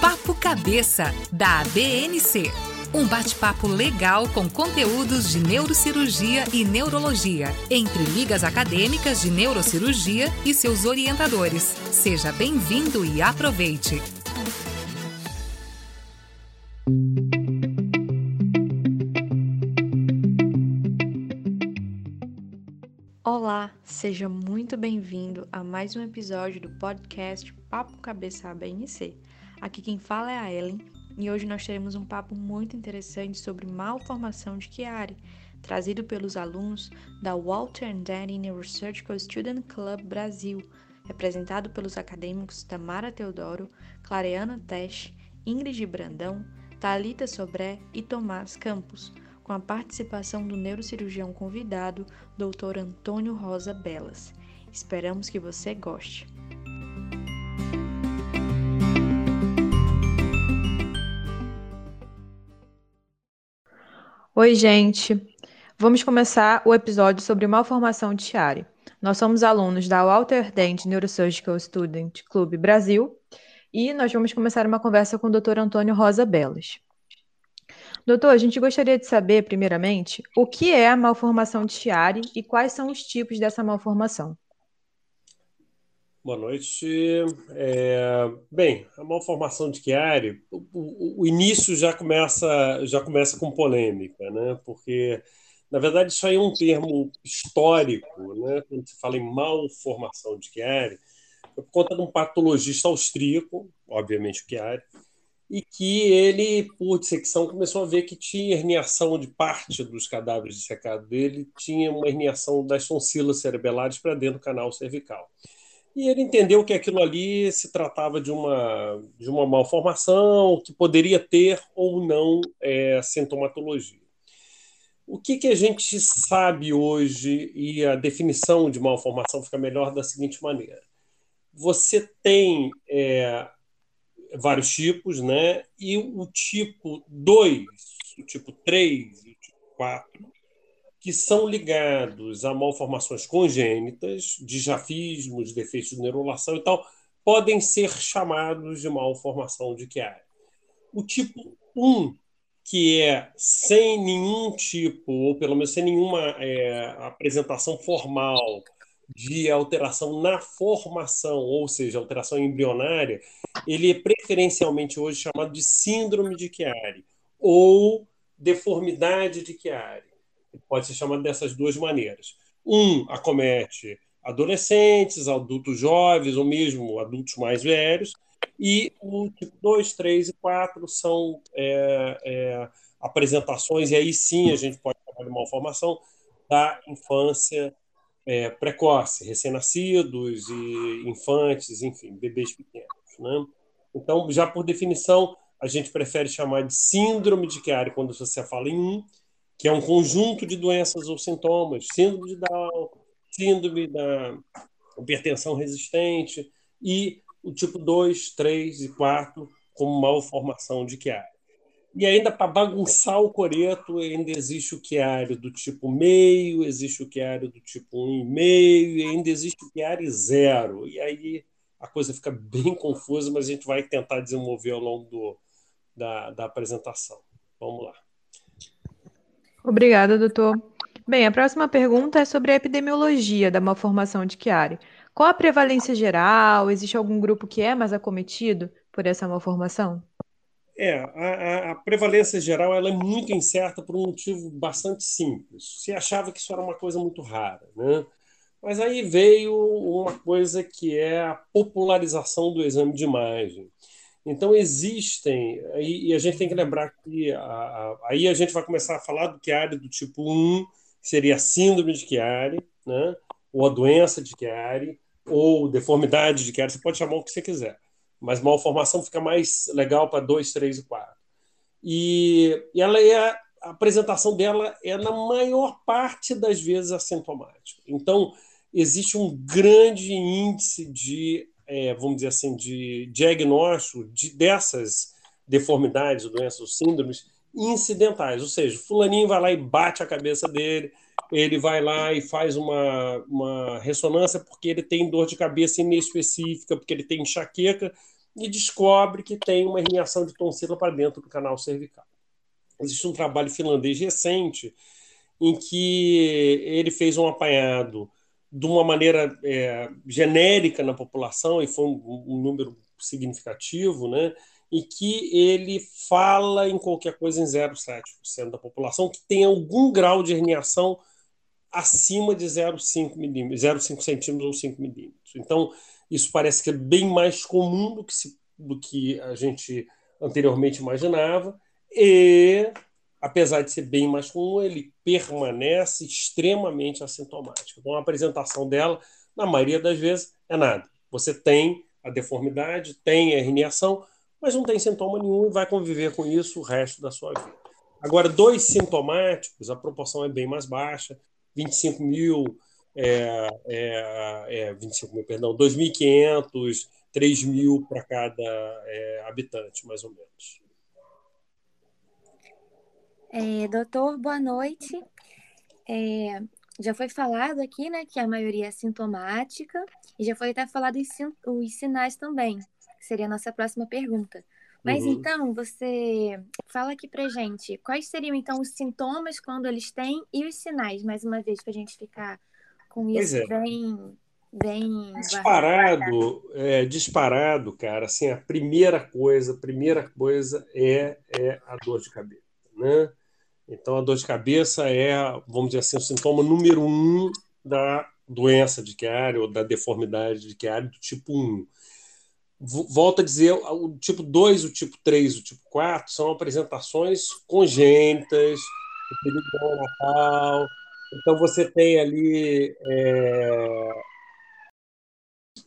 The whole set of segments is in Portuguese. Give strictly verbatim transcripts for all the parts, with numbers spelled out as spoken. Papo Cabeça, da A B N C. Um bate-papo legal com conteúdos de neurocirurgia e neurologia, entre ligas acadêmicas de neurocirurgia e seus orientadores. Seja bem-vindo e aproveite! Olá, seja muito bem-vindo a mais um episódio do podcast Papo Cabeça A B N C. Aqui quem fala é a Ellen e hoje nós teremos um papo muito interessante sobre malformação de Chiari, trazido pelos alunos da Walter Dandy Neurosurgical Student Club Brasil, representado pelos acadêmicos Tamara Teodoro, Clareana Tesch, Ingrid Brandão, Thalita Sobré e Tomás Campos, com a participação do neurocirurgião convidado, doutor Antônio Rosa Belas. Esperamos que você goste. Oi, gente! Vamos começar o episódio sobre malformação de Chiari. Nós somos alunos da Walter Dandy Neurosurgical Student Club Brasil e nós vamos começar uma conversa com o doutor Antônio Rosa Belas. Doutor, a gente gostaria de saber, primeiramente, o que é a malformação de Chiari e quais são os tipos dessa malformação. Boa noite. É, bem, a malformação de Chiari, o, o, o início já começa, já começa com polêmica, né? Porque, na verdade, isso aí é um termo histórico, né? Quando se fala em malformação de Chiari, é por conta de um patologista austríaco, obviamente o Chiari, e que ele, por dissecção, começou a ver que tinha herniação de parte dos cadáveres dissecados dele, tinha uma herniação das tonsilas cerebelares para dentro do canal cervical. E ele entendeu que aquilo ali se tratava de uma, de uma malformação que poderia ter ou não é, sintomatologia. O que, que a gente sabe hoje, e a definição de malformação fica melhor da seguinte maneira. Você tem... É, vários tipos, né? E o tipo dois, o tipo três e o tipo quatro, que são ligados a malformações congênitas, disrafismos, defeitos de neurulação e tal, podem ser chamados de malformação de Chiari. O tipo um, que é sem nenhum tipo, ou pelo menos sem nenhuma é, apresentação formal de alteração na formação, ou seja, alteração embrionária, ele é preferencialmente hoje chamado de síndrome de Chiari ou deformidade de Chiari. Ele pode ser chamado dessas duas maneiras. Um acomete adolescentes, adultos jovens ou mesmo adultos mais velhos, e o tipo dois, três e quatro são é, é, apresentações, e aí sim a gente pode falar de malformação da infância É, precoce, recém-nascidos e infantes, enfim, bebês pequenos, né? Então, já por definição, a gente prefere chamar de síndrome de Chiari quando você fala em um, que é um conjunto de doenças ou sintomas, síndrome de Down, síndrome da hipertensão resistente, e o tipo dois, três e quatro como malformação de Chiari. E ainda para bagunçar o coreto, ainda existe o Chiari do tipo meio, existe o Chiari do tipo um vírgula cinco e ainda existe o Chiari zero. E aí a coisa fica bem confusa, mas a gente vai tentar desenvolver ao longo do, da, da apresentação. Vamos lá. Obrigada, doutor. Bem, a próxima pergunta é sobre a epidemiologia da malformação de Chiari. Qual a prevalência geral? Existe algum grupo que é mais acometido por essa malformação? É, a, a prevalência geral ela é muito incerta por um motivo bastante simples. Se achava que isso era uma coisa muito rara, né? Mas aí veio uma coisa que é a popularização do exame de imagem. Então existem, e, e a gente tem que lembrar que a, a, aí a gente vai começar a falar do Chiari do tipo um, que seria a síndrome de Chiari, né? Ou a doença de Chiari, ou deformidade de Chiari, você pode chamar o que você quiser. Mas malformação fica mais legal para dois, três e quatro. E, e ela é, a apresentação dela é, na maior parte das vezes, assintomática. Então, existe um grande índice de, é, vamos dizer assim, de diagnóstico de, dessas deformidades, doenças ou síndromes incidentais. Ou seja, fulaninho vai lá e bate a cabeça dele, ele vai lá e faz uma, uma ressonância porque ele tem dor de cabeça inespecífica, porque ele tem enxaqueca, e descobre que tem uma herniação de tonsila para dentro do canal cervical. Existe um trabalho finlandês recente em que ele fez um apanhado de uma maneira é, genérica na população, e foi um, um número significativo, né? E que ele fala em qualquer coisa em zero vírgula sete por cento da população que tem algum grau de herniação acima de zero vírgula cinco centímetros ou cinco milímetros. Então, isso parece que é bem mais comum do que, se, do que a gente anteriormente imaginava, e, apesar de ser bem mais comum, ele permanece extremamente assintomático. Então, a apresentação dela, na maioria das vezes, é nada. Você tem a deformidade, tem a herniação, mas não tem sintoma nenhum e vai conviver com isso o resto da sua vida. Agora, dois sintomáticos, a proporção é bem mais baixa, vinte e cinco mil, é, é, é, vinte e cinco mil, perdão, dois mil e quinhentos, três mil para cada é, habitante, mais ou menos. É, doutor, boa noite. É, já foi falado aqui, né, que a maioria é sintomática, e já foi até falado os, os sinais também, que seria a nossa próxima pergunta. Mas, uhum. então, você fala aqui pra gente, quais seriam, então, os sintomas quando eles têm e os sinais, mais uma vez, para a gente ficar com isso é. bem... bem disparado, é, disparado, cara, assim, a primeira coisa, a primeira coisa é, é a dor de cabeça, né? Então, a dor de cabeça é, vamos dizer assim, o sintoma número um da doença de Chiari, ou da deformidade de Chiari do tipo um. Volto a dizer, o tipo dois, o tipo três, o tipo quatro são apresentações congênitas, o período natal. Então, você tem ali... É...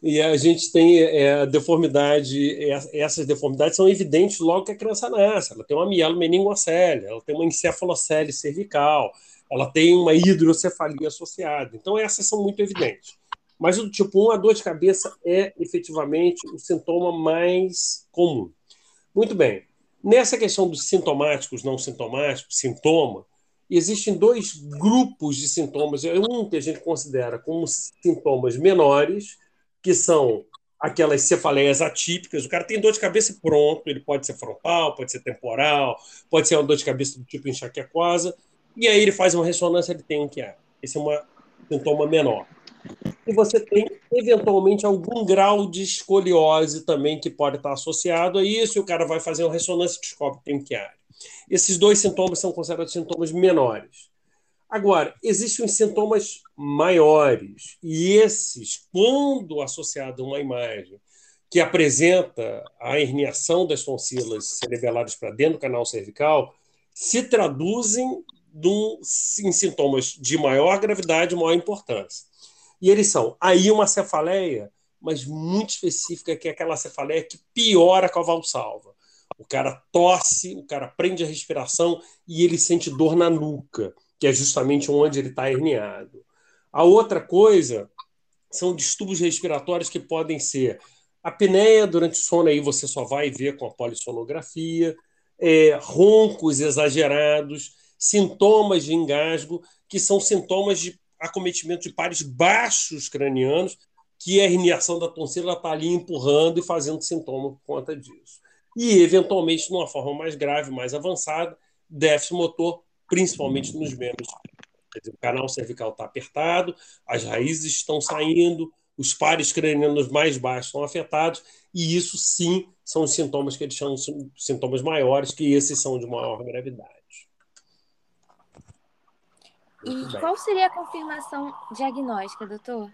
E a gente tem é, a deformidade, é, essas deformidades são evidentes logo que a criança nasce. Ela tem uma mielomeningocele, ela tem uma encefalocele cervical, ela tem uma hidrocefalia associada. Então, essas são muito evidentes. Mas o tipo um, a dor de cabeça é efetivamente o sintoma mais comum. Muito bem. Nessa questão dos sintomáticos, não sintomáticos, sintoma, existem dois grupos de sintomas. Um que a gente considera como sintomas menores, que são aquelas cefaleias atípicas. O cara tem dor de cabeça e pronto. Ele pode ser frontal, pode ser temporal, pode ser uma dor de cabeça do tipo enxaquecosa. E aí ele faz uma ressonância, ele tem um Chiari. Esse é um sintoma menor. E você tem, eventualmente, algum grau de escoliose também que pode estar associado a isso, e o cara vai fazer uma ressonância e descobre que tem um Chiari. Esses dois sintomas são considerados sintomas menores. Agora, existem os sintomas maiores, e esses, quando associado a uma imagem que apresenta a herniação das tonsilas cerebelares para dentro do canal cervical, se traduzem num, em sintomas de maior gravidade e maior importância. E eles são, aí, uma cefaleia, mas muito específica, que é aquela cefaleia que piora com a valsalva. O cara tosse, o cara prende a respiração e ele sente dor na nuca, que é justamente onde ele está herniado. A outra coisa são distúrbios respiratórios que podem ser apneia durante o sono, aí você só vai ver com a polissonografia, é, roncos exagerados, sintomas de engasgo, que são sintomas de acometimento de pares baixos cranianos, que a herniação da tonsila está ali empurrando e fazendo sintoma por conta disso. E, eventualmente, numa forma mais grave, mais avançada, déficit motor, principalmente nos membros. Quer dizer, o canal cervical está apertado, as raízes estão saindo, os pares cranianos mais baixos estão afetados, e isso, sim, são os sintomas que eles chamam de sintomas maiores, que esses são de maior gravidade. E qual seria a confirmação diagnóstica, doutor?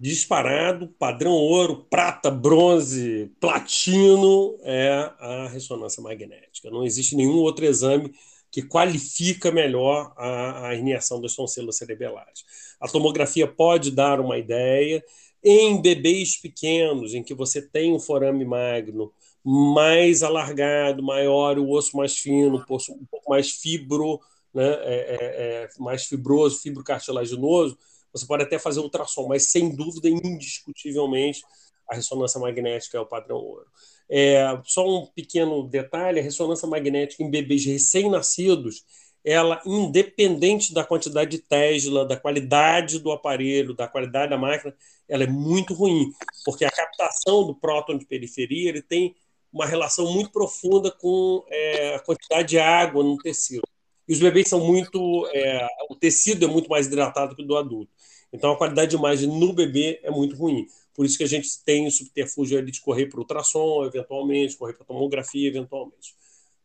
Disparado, padrão ouro, prata, bronze, platino, é a ressonância magnética. Não existe nenhum outro exame que qualifica melhor a, a herniação das tonsilas cerebelares. A tomografia pode dar uma ideia. Em bebês pequenos, em que você tem um forame magno mais alargado, maior, o osso mais fino, um pouco mais fibro, Né, é, é, é mais fibroso, fibrocartilaginoso, você pode até fazer ultrassom, mas sem dúvida, indiscutivelmente, a ressonância magnética é o padrão ouro. É, só um pequeno detalhe, a ressonância magnética em bebês recém-nascidos ela, independente da quantidade de tesla, da qualidade do aparelho, da qualidade da máquina, ela é muito ruim, porque a captação do próton de periferia ele tem uma relação muito profunda com é, a quantidade de água no tecido. E os bebês são muito... É, o tecido é muito mais hidratado que o do adulto. Então, a qualidade de imagem no bebê é muito ruim. Por isso que a gente tem o subterfúgio ali de correr para o ultrassom, eventualmente, correr para a tomografia, eventualmente.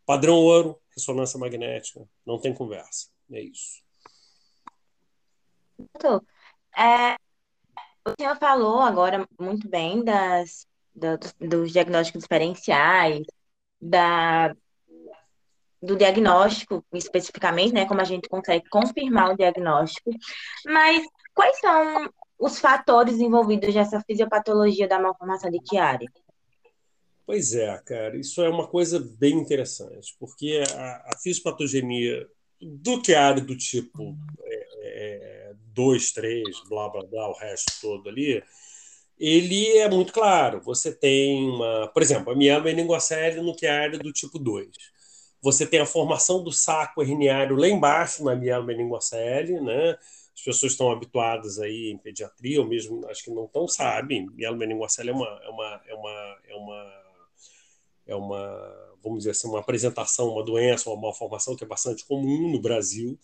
Padrão ouro, ressonância magnética, não tem conversa. É isso. É, o senhor falou agora muito bem das... Do, dos diagnósticos diferenciais, da, do diagnóstico especificamente, né, como a gente consegue confirmar o diagnóstico. Mas quais são os fatores envolvidos nessa fisiopatologia da malformação de Chiari? Pois é, cara, isso é uma coisa bem interessante, porque a, a fisiopatogenia do Chiari do tipo dois, três, blá, blá, blá, o resto todo ali, ele é muito claro. Você tem uma... Por exemplo, a mielo meningocele no Chiari do tipo dois. Você tem a formação do saco herniário lá embaixo na mielo meningocele, né? As pessoas estão habituadas aí em pediatria, ou mesmo acho que não tão sabem. Mielo meningocele é uma, é uma, é uma, é uma, é uma, vamos dizer assim, uma apresentação, uma doença, uma malformação que é bastante comum no Brasil.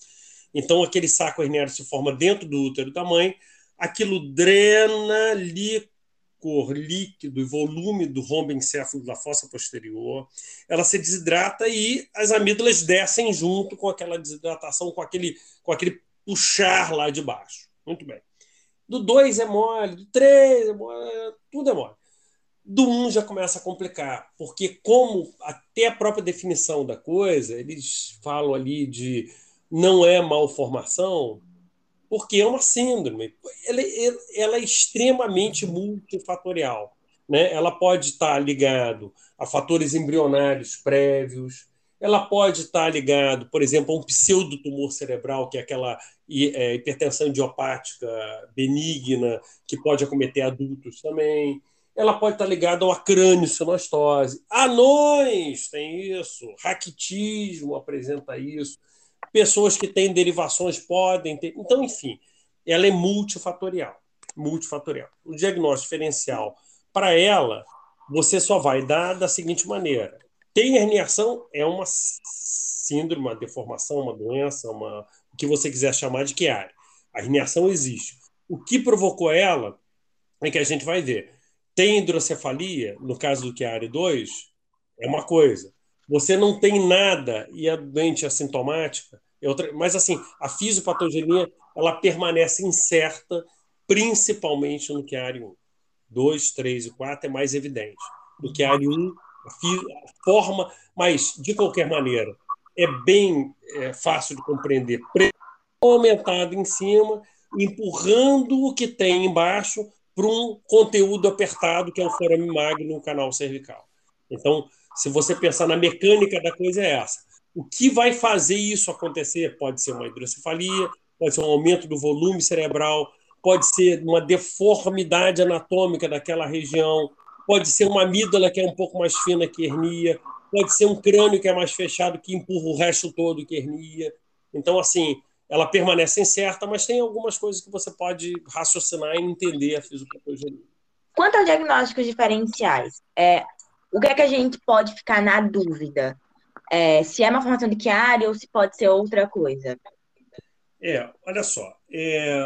Então, aquele saco herniário se forma dentro do útero da mãe. Aquilo drena líquor, líquido e volume do rombencéfalo da fossa posterior. Ela se desidrata e as amígdalas descem junto com aquela desidratação, com aquele, com aquele puxar lá de baixo. Muito bem. Do dois é mole, do três é mole, tudo é mole. Do um já começa a complicar, porque como até a própria definição da coisa, eles falam ali de não é malformação, porque é uma síndrome, ela, ela é extremamente multifatorial, né? Ela pode estar ligada a fatores embrionários prévios, ela pode estar ligada, por exemplo, a um pseudotumor cerebral, que é aquela hipertensão idiopática benigna, que pode acometer adultos também, ela pode estar ligada a uma crâniocelostose, anões tem isso, raquitismo apresenta isso, pessoas que têm derivações podem ter... Então, enfim, ela é multifatorial. multifatorial. O diagnóstico diferencial, para ela, você só vai dar da seguinte maneira. Tem herniação, é uma síndrome, uma deformação, uma doença, uma... o que você quiser chamar de Chiari. A herniação existe. O que provocou ela é que a gente vai ver. Tem hidrocefalia, no caso do Chiari dois, é uma coisa. Você não tem nada e a doente assintomática, é outra, mas assim, a fisiopatogenia ela permanece incerta, principalmente no Chiari um. dois, três e quatro é mais evidente. No Chiari um, a, fisi, a forma, mas de qualquer maneira, é bem é, fácil de compreender. Aumentado em cima, empurrando o que tem embaixo para um conteúdo apertado, que é o forame magno no canal cervical. Então, se você pensar na mecânica da coisa, é essa. O que vai fazer isso acontecer? Pode ser uma hidrocefalia, pode ser um aumento do volume cerebral, pode ser uma deformidade anatômica daquela região, pode ser uma amígdala que é um pouco mais fina que hernia, pode ser um crânio que é mais fechado, que empurra o resto todo que hernia. Então, assim, ela permanece incerta, mas tem algumas coisas que você pode raciocinar e entender a fisiopatogenia. Quanto aos diagnósticos diferenciais, é... o que é que a gente pode ficar na dúvida? É, se é uma formação de Chiari ou se pode ser outra coisa? É, olha só. É,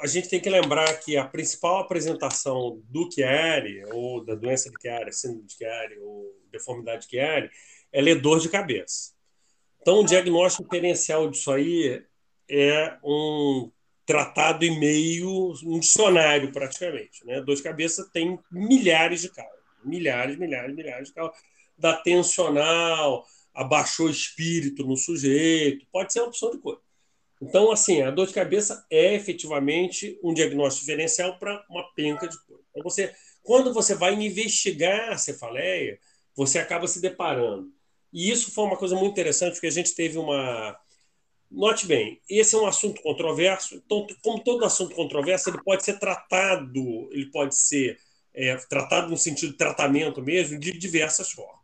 a gente tem que lembrar que a principal apresentação do Chiari, ou da doença de Chiari, síndrome de Chiari, ou deformidade de Chiari, ela é dor de cabeça. Então, o diagnóstico diferencial disso aí é um tratado e meio, um dicionário praticamente, né? Dor de cabeça tem milhares de casos. Milhares, milhares, milhares de casos. Dá tensional, abaixou espírito no sujeito, pode ser uma opção de coisa. Então, assim, a dor de cabeça é efetivamente um diagnóstico diferencial para uma penca de coisa. Então, você, quando você vai investigar a cefaleia, você acaba se deparando. E isso foi uma coisa muito interessante, porque a gente teve uma... Note bem, esse é um assunto controverso, então, como todo assunto controverso, ele pode ser tratado, ele pode ser... É, tratado no sentido de tratamento mesmo, de diversas formas.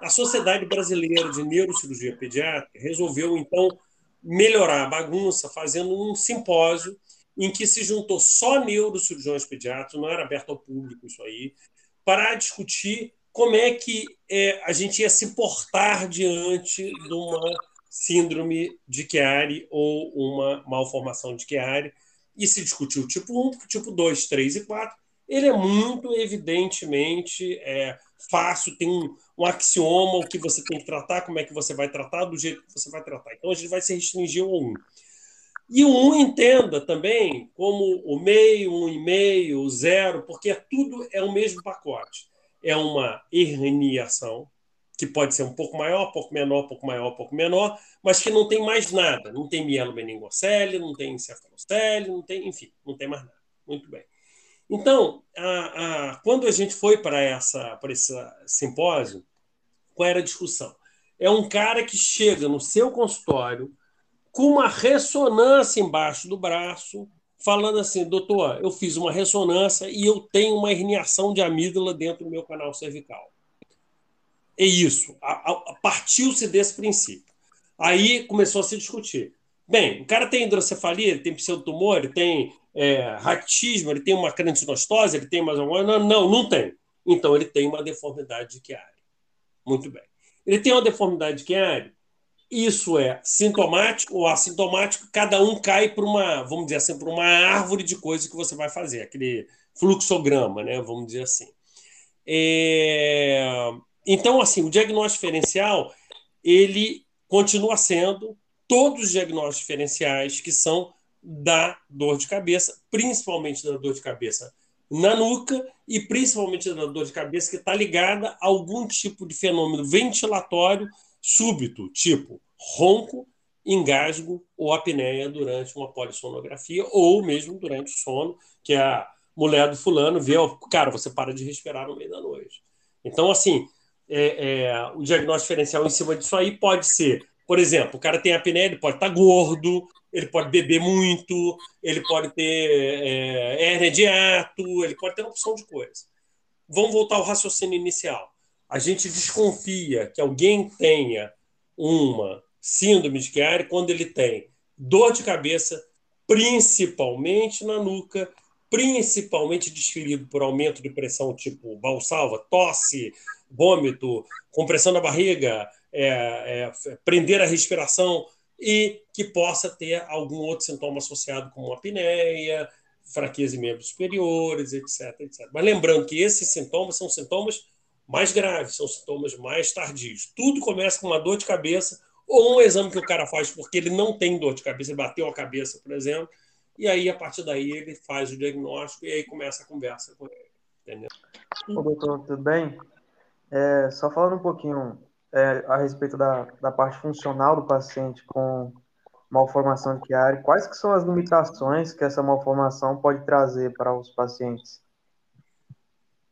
A Sociedade Brasileira de Neurocirurgia Pediátrica resolveu, então, melhorar a bagunça fazendo um simpósio em que se juntou só neurocirurgiões pediátricos, não era aberto ao público isso aí, para discutir como é que é, a gente ia se portar diante de uma síndrome de Chiari ou uma malformação de Chiari, e se discutiu o tipo um, porque o tipo dois, três e quatro, ele é muito, evidentemente, é, fácil, tem um, um axioma, o que você tem que tratar, como é que você vai tratar, do jeito que você vai tratar. Então, a gente vai se restringir ao um. E o um entenda também como o meio, um e meio, o zero, porque tudo é o mesmo pacote. É uma herniação, que pode ser um pouco maior, pouco menor, pouco maior, pouco menor, mas que não tem mais nada. Não tem mielomeningocele, não tem encefalocele, não tem, enfim, não tem mais nada. Muito bem. Então, a, a, quando a gente foi para essa, para esse simpósio, qual era a discussão? É um cara que chega no seu consultório com uma ressonância embaixo do braço, falando assim: doutor, eu fiz uma ressonância e eu tenho uma herniação de amígdala dentro do meu canal cervical. É isso. Partiu-se desse princípio. Aí começou a se discutir. Bem, o cara tem hidrocefalia, ele tem pseudotumor, ele tem é, raquitismo, ele tem uma craniosinostose, ele tem mais alguma coisa? Não, não, não tem. Então, ele tem uma deformidade de Chiari. Muito bem. Ele tem uma deformidade de Chiari, isso é sintomático ou assintomático, cada um cai para uma, vamos dizer assim, para uma árvore de coisas que você vai fazer, aquele fluxograma, né? Vamos dizer assim. É... Então, assim, o diagnóstico diferencial, ele continua sendo todos os diagnósticos diferenciais que são da dor de cabeça, principalmente da dor de cabeça na nuca e principalmente da dor de cabeça que está ligada a algum tipo de fenômeno ventilatório súbito, tipo ronco, engasgo ou apneia durante uma polissonografia ou mesmo durante o sono, que a mulher do fulano vê, cara, você para de respirar no meio da noite. Então, assim, é, é, o diagnóstico diferencial em cima disso aí pode ser, por exemplo, o cara tem apneia, ele pode estar gordo, ele pode beber muito, ele pode ter é, hérnia de hiato, ele pode ter uma opção de coisa. Vamos voltar ao raciocínio inicial. A gente desconfia que alguém tenha uma síndrome de Chiari quando ele tem dor de cabeça, principalmente na nuca, principalmente desferido por aumento de pressão tipo Valsalva, tosse, vômito, compressão da barriga, é, é, prender a respiração, e que possa ter algum outro sintoma associado como apneia, fraqueza em membros superiores, etc, et cetera. Mas lembrando que esses sintomas são sintomas mais graves, são sintomas mais tardios. Tudo começa com uma dor de cabeça ou um exame que o cara faz porque ele não tem dor de cabeça, ele bateu a cabeça, por exemplo, e aí, a partir daí, ele faz o diagnóstico e aí começa a conversa com ele. Entendeu? Ô, doutor, tudo bem? É, só falando um pouquinho é, a respeito da, da parte funcional do paciente com malformação de Chiari, quais que são as limitações que essa malformação pode trazer para os pacientes?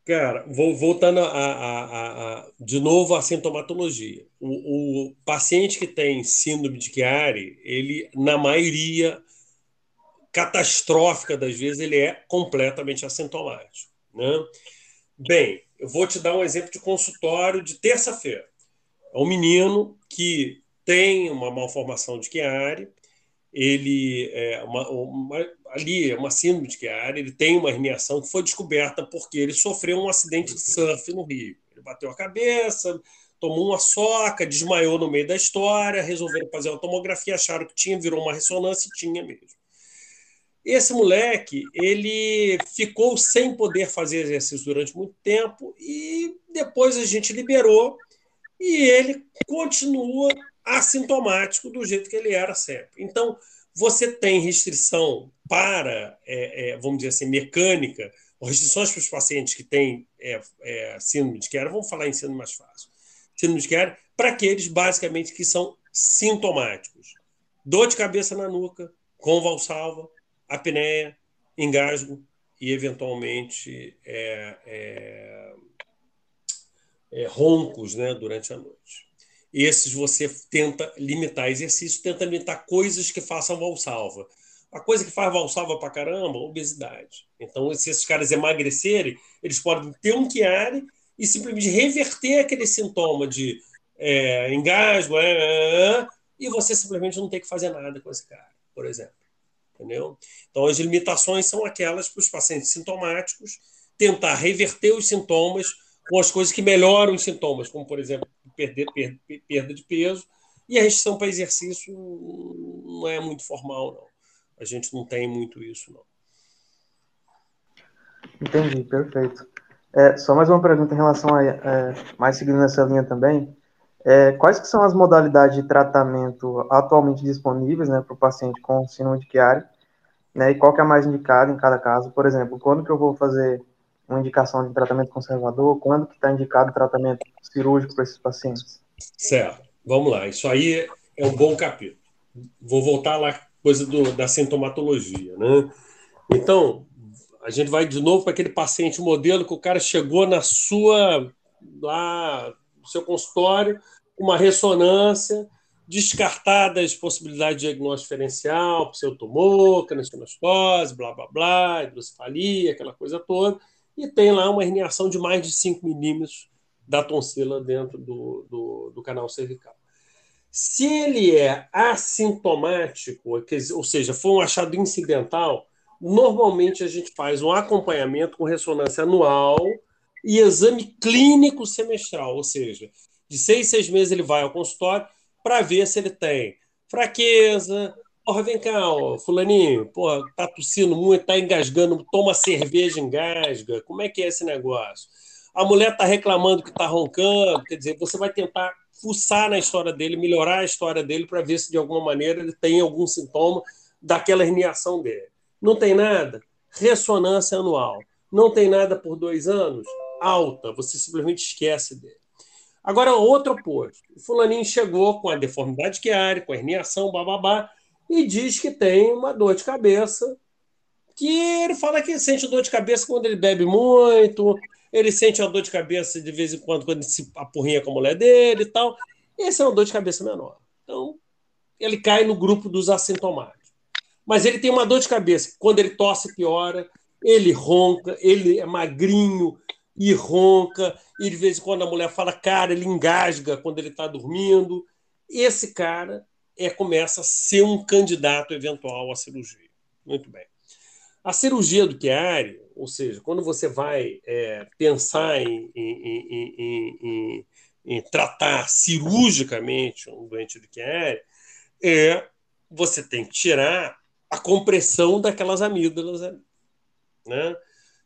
Cara, vou, voltando a, a, a, a, de novo à sintomatologia. O, o paciente que tem síndrome de Chiari, ele, na maioria catastrófica das vezes, ele é completamente assintomático. Né? Bem, eu vou te dar um exemplo de consultório de terça-feira. É um menino que tem uma malformação de Chiari, ele é uma, uma, ali é uma síndrome de Chiari, ele tem uma herniação que foi descoberta porque ele sofreu um acidente de surf no Rio. Ele bateu a cabeça, tomou uma soca, desmaiou no meio da história, resolveram fazer a tomografia, acharam que tinha, virou uma ressonância e tinha mesmo. Esse moleque, ele ficou sem poder fazer exercício durante muito tempo e depois a gente liberou e ele continua assintomático do jeito que ele era sempre. Então, você tem restrição para, é, é, vamos dizer assim, mecânica, ou restrições para os pacientes que têm é, é, síndrome de Chiari, vamos falar em síndrome mais fácil, síndrome de Chiari, para aqueles, basicamente, que são sintomáticos. Dor de cabeça na nuca, com Valsalva, apneia, engasgo e, eventualmente, é, é, é, roncos, né, durante a noite. Esses você tenta limitar exercício, tenta limitar coisas que façam Valsalva. A coisa que faz Valsalva pra caramba, obesidade. Então, se esses caras emagrecerem, eles podem ter um Chiari e simplesmente reverter aquele sintoma de é, engasgo, é, e você simplesmente não tem que fazer nada com esse cara, por exemplo. Entendeu? Então, as limitações são aquelas para os pacientes sintomáticos tentar reverter os sintomas com as coisas que melhoram os sintomas, como, por exemplo, perder, per, perda de peso. E a restrição para exercício não é muito formal, não. A gente não tem muito isso, não. Entendi, perfeito. É, só mais uma pergunta em relação a... É, mais seguindo nessa linha também. É, quais que são as modalidades de tratamento atualmente disponíveis, né, para o paciente com síndrome de Chiari, né, e qual que é a mais indicada em cada caso? Por exemplo, quando que eu vou fazer uma indicação de tratamento conservador? Quando que está indicado o tratamento cirúrgico para esses pacientes? Certo. Vamos lá. Isso aí é um bom capítulo. Vou voltar lá coisa do, da sintomatologia, né? Então, a gente vai de novo para aquele paciente modelo que o cara chegou na sua, lá, no seu consultório, uma ressonância, descartadas possibilidades de diagnóstico diferencial, pseudotumor, craniocinostose, blá, blá, blá, hidrocefalia, aquela coisa toda, e tem lá uma herniação de mais de cinco milímetros da tonsila dentro do, do, do canal cervical. Se ele é assintomático, ou seja, for um achado incidental, normalmente a gente faz um acompanhamento com ressonância anual e exame clínico semestral, ou seja, de seis, seis meses ele vai ao consultório para ver se ele tem fraqueza. Porra, vem cá, ó, fulaninho, porra, tá tossindo muito, tá engasgando, toma cerveja, engasga. Como é que é esse negócio? A mulher tá reclamando que tá roncando. Quer dizer, você vai tentar fuçar na história dele, melhorar a história dele para ver se, de alguma maneira, ele tem algum sintoma daquela herniação dele. Não tem nada? Ressonância anual. Não tem nada por dois anos? Alta. Você simplesmente esquece dele. Agora, outro oposto. O fulaninho chegou com a deformidade Chiari, com a herniação, bababá, e diz que tem uma dor de cabeça, que ele fala que sente dor de cabeça quando ele bebe muito, ele sente uma dor de cabeça de vez em quando, quando ele se apurrinha com a mulher dele e tal. Esse é uma dor de cabeça menor. Então, ele cai no grupo dos assintomáticos. Mas ele tem uma dor de cabeça, quando ele tosse piora, ele ronca, ele é magrinho e ronca, e de vez em quando a mulher fala, cara, ele engasga quando ele está dormindo. Esse cara... É, começa a ser um candidato eventual à cirurgia. Muito bem. A cirurgia do Chiari, ou seja, quando você vai é, pensar em, em, em, em, em, em tratar cirurgicamente um doente do Chiari, é, você tem que tirar a compressão daquelas amígdalas, né?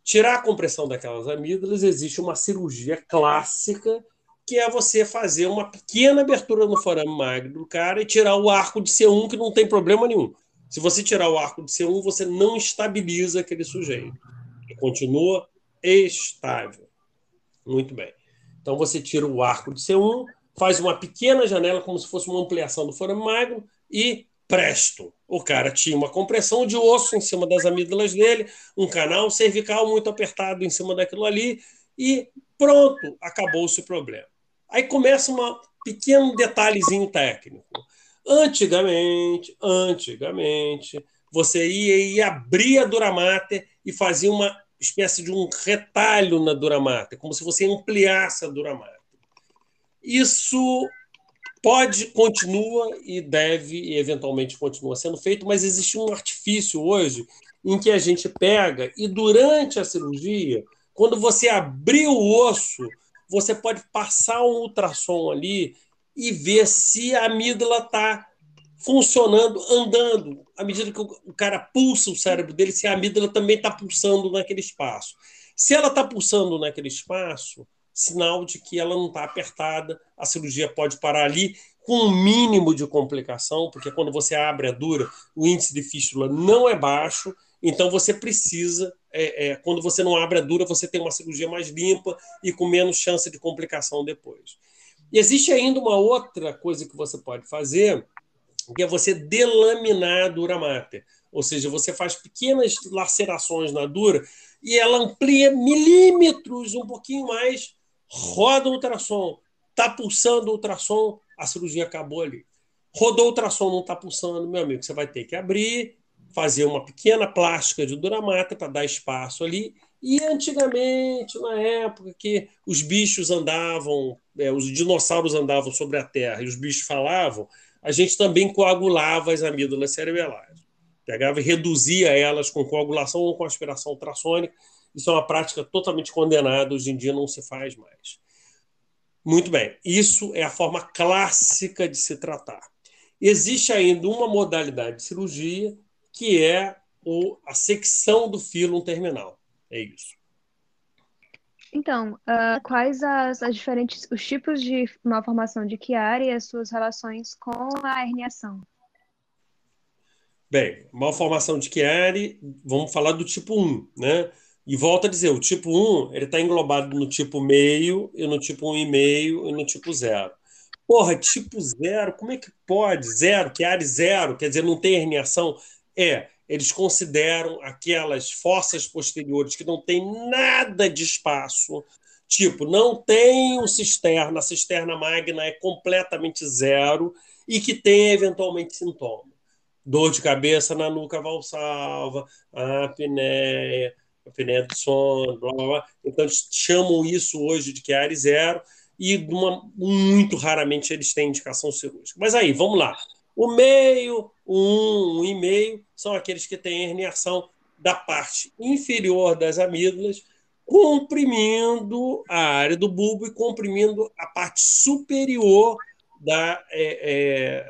Tirar a compressão daquelas amígdalas, existe uma cirurgia clássica que é você fazer uma pequena abertura no forame magno do cara e tirar o arco de C um, que não tem problema nenhum. Se você tirar o arco de C um, você não estabiliza aquele sujeito. Ele continua estável. Muito bem. Então, você tira o arco de C um, faz uma pequena janela, como se fosse uma ampliação do forame magno, e presto. O cara tinha uma compressão de osso em cima das amígdalas dele, um canal cervical muito apertado em cima daquilo ali, e pronto, acabou-se o problema. Aí começa um pequeno detalhezinho técnico. Antigamente, antigamente, você ia e abria a dura mater e fazia uma espécie de um retalho na dura mater, como se você ampliasse a dura mater. Isso pode, continua e deve, e eventualmente continua sendo feito, mas existe um artifício hoje em que a gente pega e, durante a cirurgia, quando você abrir o osso, você pode passar um ultrassom ali e ver se a amígdala está funcionando, andando. À medida que o cara pulsa o cérebro dele, se a amígdala também está pulsando naquele espaço. Se ela está pulsando naquele espaço, sinal de que ela não está apertada, a cirurgia pode parar ali com um mínimo de complicação, porque quando você abre a dura, o índice de fístula não é baixo. Então, você precisa, é, é, quando você não abre a dura, você tem uma cirurgia mais limpa e com menos chance de complicação depois. E existe ainda uma outra coisa que você pode fazer, que é você delaminar a dura mater. Ou seja, você faz pequenas lacerações na dura e ela amplia milímetros, um pouquinho mais, roda o ultrassom, está pulsando o ultrassom, a cirurgia acabou ali. Rodou o ultrassom, não está pulsando, meu amigo, você vai ter que abrir, fazer uma pequena plástica de dura mater para dar espaço ali E antigamente, na época que os bichos andavam, é, os dinossauros andavam sobre a terra e os bichos falavam, a gente também coagulava as amígdalas cerebelares. Pegava e reduzia elas com coagulação ou com aspiração ultrassônica. Isso é uma prática totalmente condenada, hoje em dia não se faz mais. Muito bem, isso é a forma clássica de se tratar. Existe ainda uma modalidade de cirurgia que é o, a secção do fílum terminal. É isso. Então, uh, quais as, as diferentes, os tipos de malformação de Chiari e as suas relações com a herniação? Bem, malformação de Chiari, vamos falar do tipo um, né? E volto a dizer, o tipo um está englobado no tipo meio, e no tipo um vírgula cinco e no tipo zero. Porra, tipo zero, como é que pode? Zero, Chiari zero, quer dizer, não tem herniação? É, eles consideram aquelas fossas posteriores que não tem nada de espaço, tipo, não tem um cisterna, a cisterna magna é completamente zero e que tem eventualmente sintoma. Dor de cabeça na nuca valsalva, apneia, apneia de sono, blá, blá, blá. Então, eles chamam isso hoje de Chiari zero e uma, muito raramente eles têm indicação cirúrgica. Mas aí, vamos lá. O meio, o um, um vírgula cinco são aqueles que têm herniação da parte inferior das amígdalas, comprimindo a área do bulbo e comprimindo a parte superior da, é,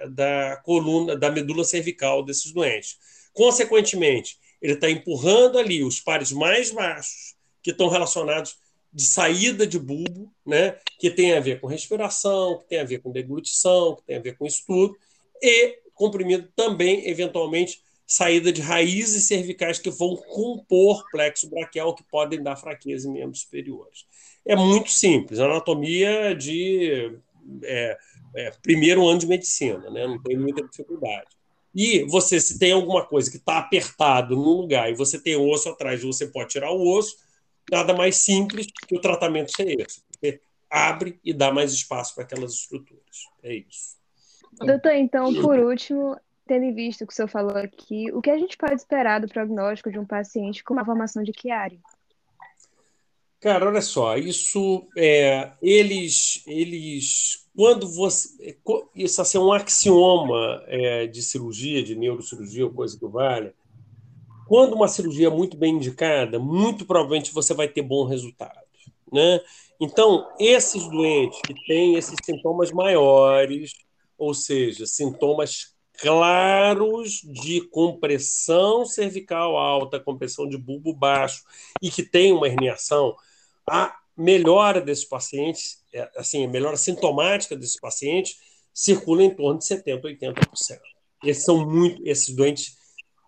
é, da coluna, da medula cervical desses doentes. Consequentemente, ele está empurrando ali os pares mais baixos, que estão relacionados de saída de bulbo, né, que tem a ver com respiração, que tem a ver com deglutição, que tem a ver com isso tudo, e comprimido também, eventualmente, saída de raízes cervicais que vão compor plexo braquial, que podem dar fraqueza em membros superiores. É muito simples, anatomia de é, é, primeiro ano de medicina, né? Não tem muita dificuldade. E você, se tem alguma coisa que está apertado num lugar e você tem osso atrás, você pode tirar o osso, nada mais simples que o tratamento ser esse. Você abre e dá mais espaço para aquelas estruturas. É isso. Doutor, então, por último, tendo em vista o que o senhor falou aqui, o que a gente pode esperar do prognóstico de um paciente com uma malformação de Chiari? Cara, olha só, isso é, eles, eles, quando você, isso assim, é um axioma é, de cirurgia, de neurocirurgia, ou coisa que valha, quando uma cirurgia é muito bem indicada, muito provavelmente você vai ter bom resultado, né? Então, esses doentes que têm esses sintomas maiores, ou seja, sintomas claros de compressão cervical alta, compressão de bulbo baixo e que tem uma herniação, a melhora desses pacientes, assim, a melhora sintomática desses pacientes circula em torno de setenta por cento, oitenta por cento. Esses são muito, esses doentes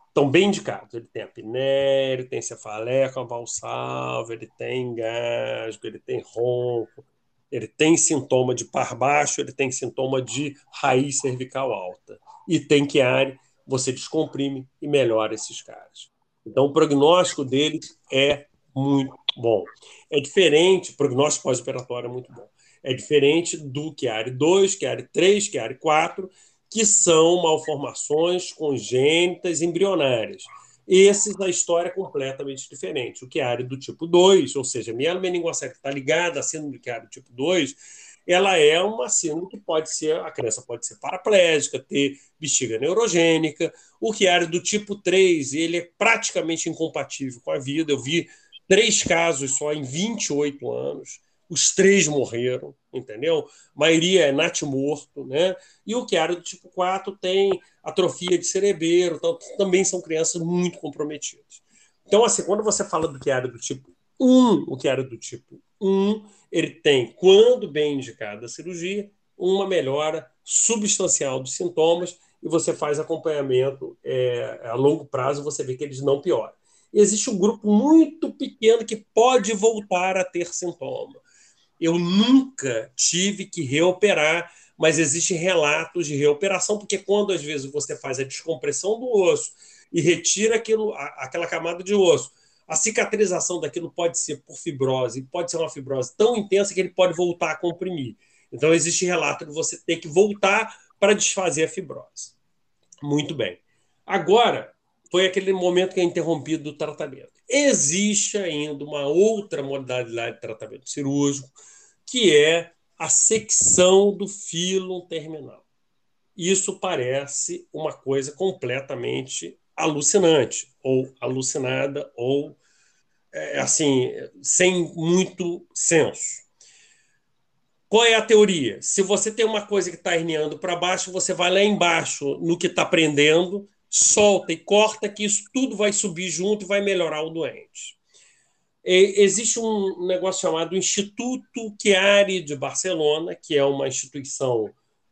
estão bem indicados. Ele tem apneia, ele tem cefaleia valsalva, ele tem engasgo, ele tem ronco, ele tem sintoma de par baixo, ele tem sintoma de raiz cervical alta. E tem Chiari, você descomprime e melhora esses caras. Então, o prognóstico deles é muito bom. É diferente, o prognóstico pós-operatório é muito bom. É diferente do Chiari dois, Chiari três, Chiari quatro, que são malformações congênitas embrionárias. Esses, a história é completamente diferente. O Chiari do tipo dois, ou seja, a mielomeningocele que está ligada à síndrome do Chiari do tipo dois, ela é uma síndrome que pode ser, a criança pode ser paraplégica, ter bexiga neurogênica. O Chiari do tipo três, ele é praticamente incompatível com a vida. Eu vi três casos só em vinte e oito anos. Os três morreram, entendeu? A maioria é natimorto, né? E o Chiari do tipo quatro tem atrofia de cerebelo, então, também são crianças muito comprometidas. Então, assim, quando você fala do Chiari do tipo um, o Chiari do tipo um, ele tem, quando bem indicada a cirurgia, uma melhora substancial dos sintomas e você faz acompanhamento é, a longo prazo, você vê que eles não pioram. Existe um grupo muito pequeno que pode voltar a ter sintoma. Eu nunca tive que reoperar, mas existem relatos de reoperação, porque quando, às vezes, você faz a descompressão do osso e retira aquilo, a, aquela camada de osso, a cicatrização daquilo pode ser por fibrose, pode ser uma fibrose tão intensa que ele pode voltar a comprimir. Então, existe relato de você ter que voltar para desfazer a fibrose. Muito bem. Agora, foi aquele momento que é interrompido do tratamento. Existe ainda uma outra modalidade de tratamento cirúrgico, que é a secção do fílum terminal. Isso parece uma coisa completamente alucinante, ou alucinada, ou é, assim, sem muito senso. Qual é a teoria? Se você tem uma coisa que está herniando para baixo, você vai lá embaixo no que está prendendo, solta e corta, que isso tudo vai subir junto e vai melhorar o doente. E existe um negócio chamado Instituto Chiari de Barcelona, que é uma instituição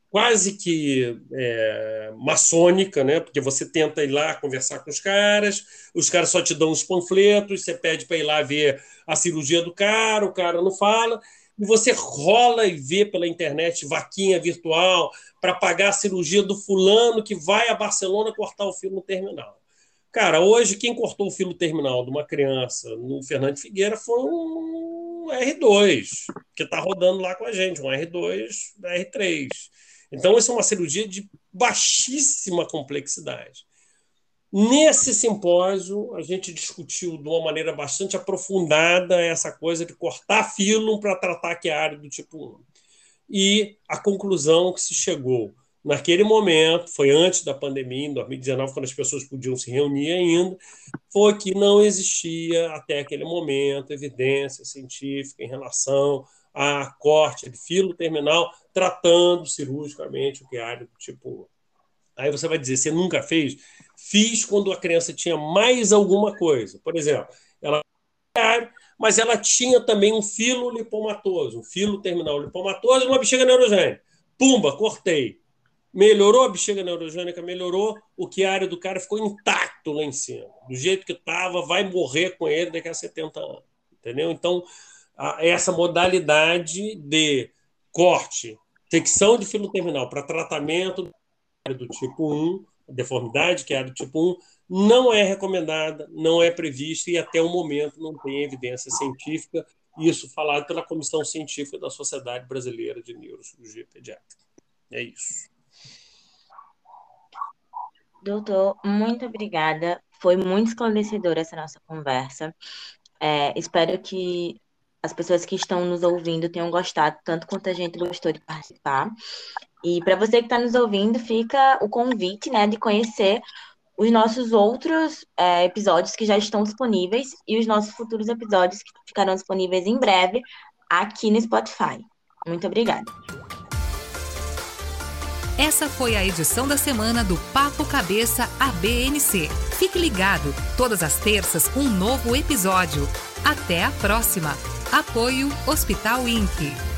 quase que é, maçônica, né? Porque você tenta ir lá conversar com os caras, os caras só te dão os panfletos, você pede para ir lá ver a cirurgia do cara, o cara não fala, e você rola e vê pela internet vaquinha virtual para pagar a cirurgia do fulano que vai a Barcelona cortar o fílum terminal. Cara, hoje quem cortou o fílum terminal de uma criança no Fernando Figueira foi um R dois, que está rodando lá com a gente, um R dois, R três. Então, isso é uma cirurgia de baixíssima complexidade. Nesse simpósio, a gente discutiu de uma maneira bastante aprofundada essa coisa de cortar fílum para tratar chiari do tipo um. E a conclusão que se chegou naquele momento, foi antes da pandemia, em dois mil e dezenove, quando as pessoas podiam se reunir ainda, foi que não existia, até aquele momento, evidência científica em relação a corte de fílum terminal tratando cirurgicamente o chiari do tipo um. Aí você vai dizer, você nunca fez? Fiz quando a criança tinha mais alguma coisa. Por exemplo, ela chiari, mas ela tinha também um fílum lipomatoso, um fílum terminal lipomatoso e uma bexiga neurogênica. Pumba, cortei. Melhorou a bexiga neurogênica, melhorou, o chiari do cara ficou intacto lá em cima. Do jeito que estava, vai morrer com ele daqui a setenta anos. Entendeu? Então, essa modalidade de corte, secção de fílum terminal para tratamento do tipo um, deformidade que é do tipo um, não é recomendada, não é prevista e até o momento não tem evidência científica, isso falado pela Comissão Científica da Sociedade Brasileira de Neurocirurgia Pediátrica. É isso. Doutor, muito obrigada. Foi muito esclarecedora essa nossa conversa. É, espero que as pessoas que estão nos ouvindo tenham gostado, tanto quanto a gente gostou de participar. E para você que está nos ouvindo, fica o convite, né, de conhecer os nossos outros é, episódios que já estão disponíveis e os nossos futuros episódios que ficarão disponíveis em breve aqui no Spotify. Muito obrigada. Essa foi a edição da semana do Papo Cabeça A B N C. Fique ligado, todas as terças um novo episódio. Até a próxima. Apoio Hospital Inc.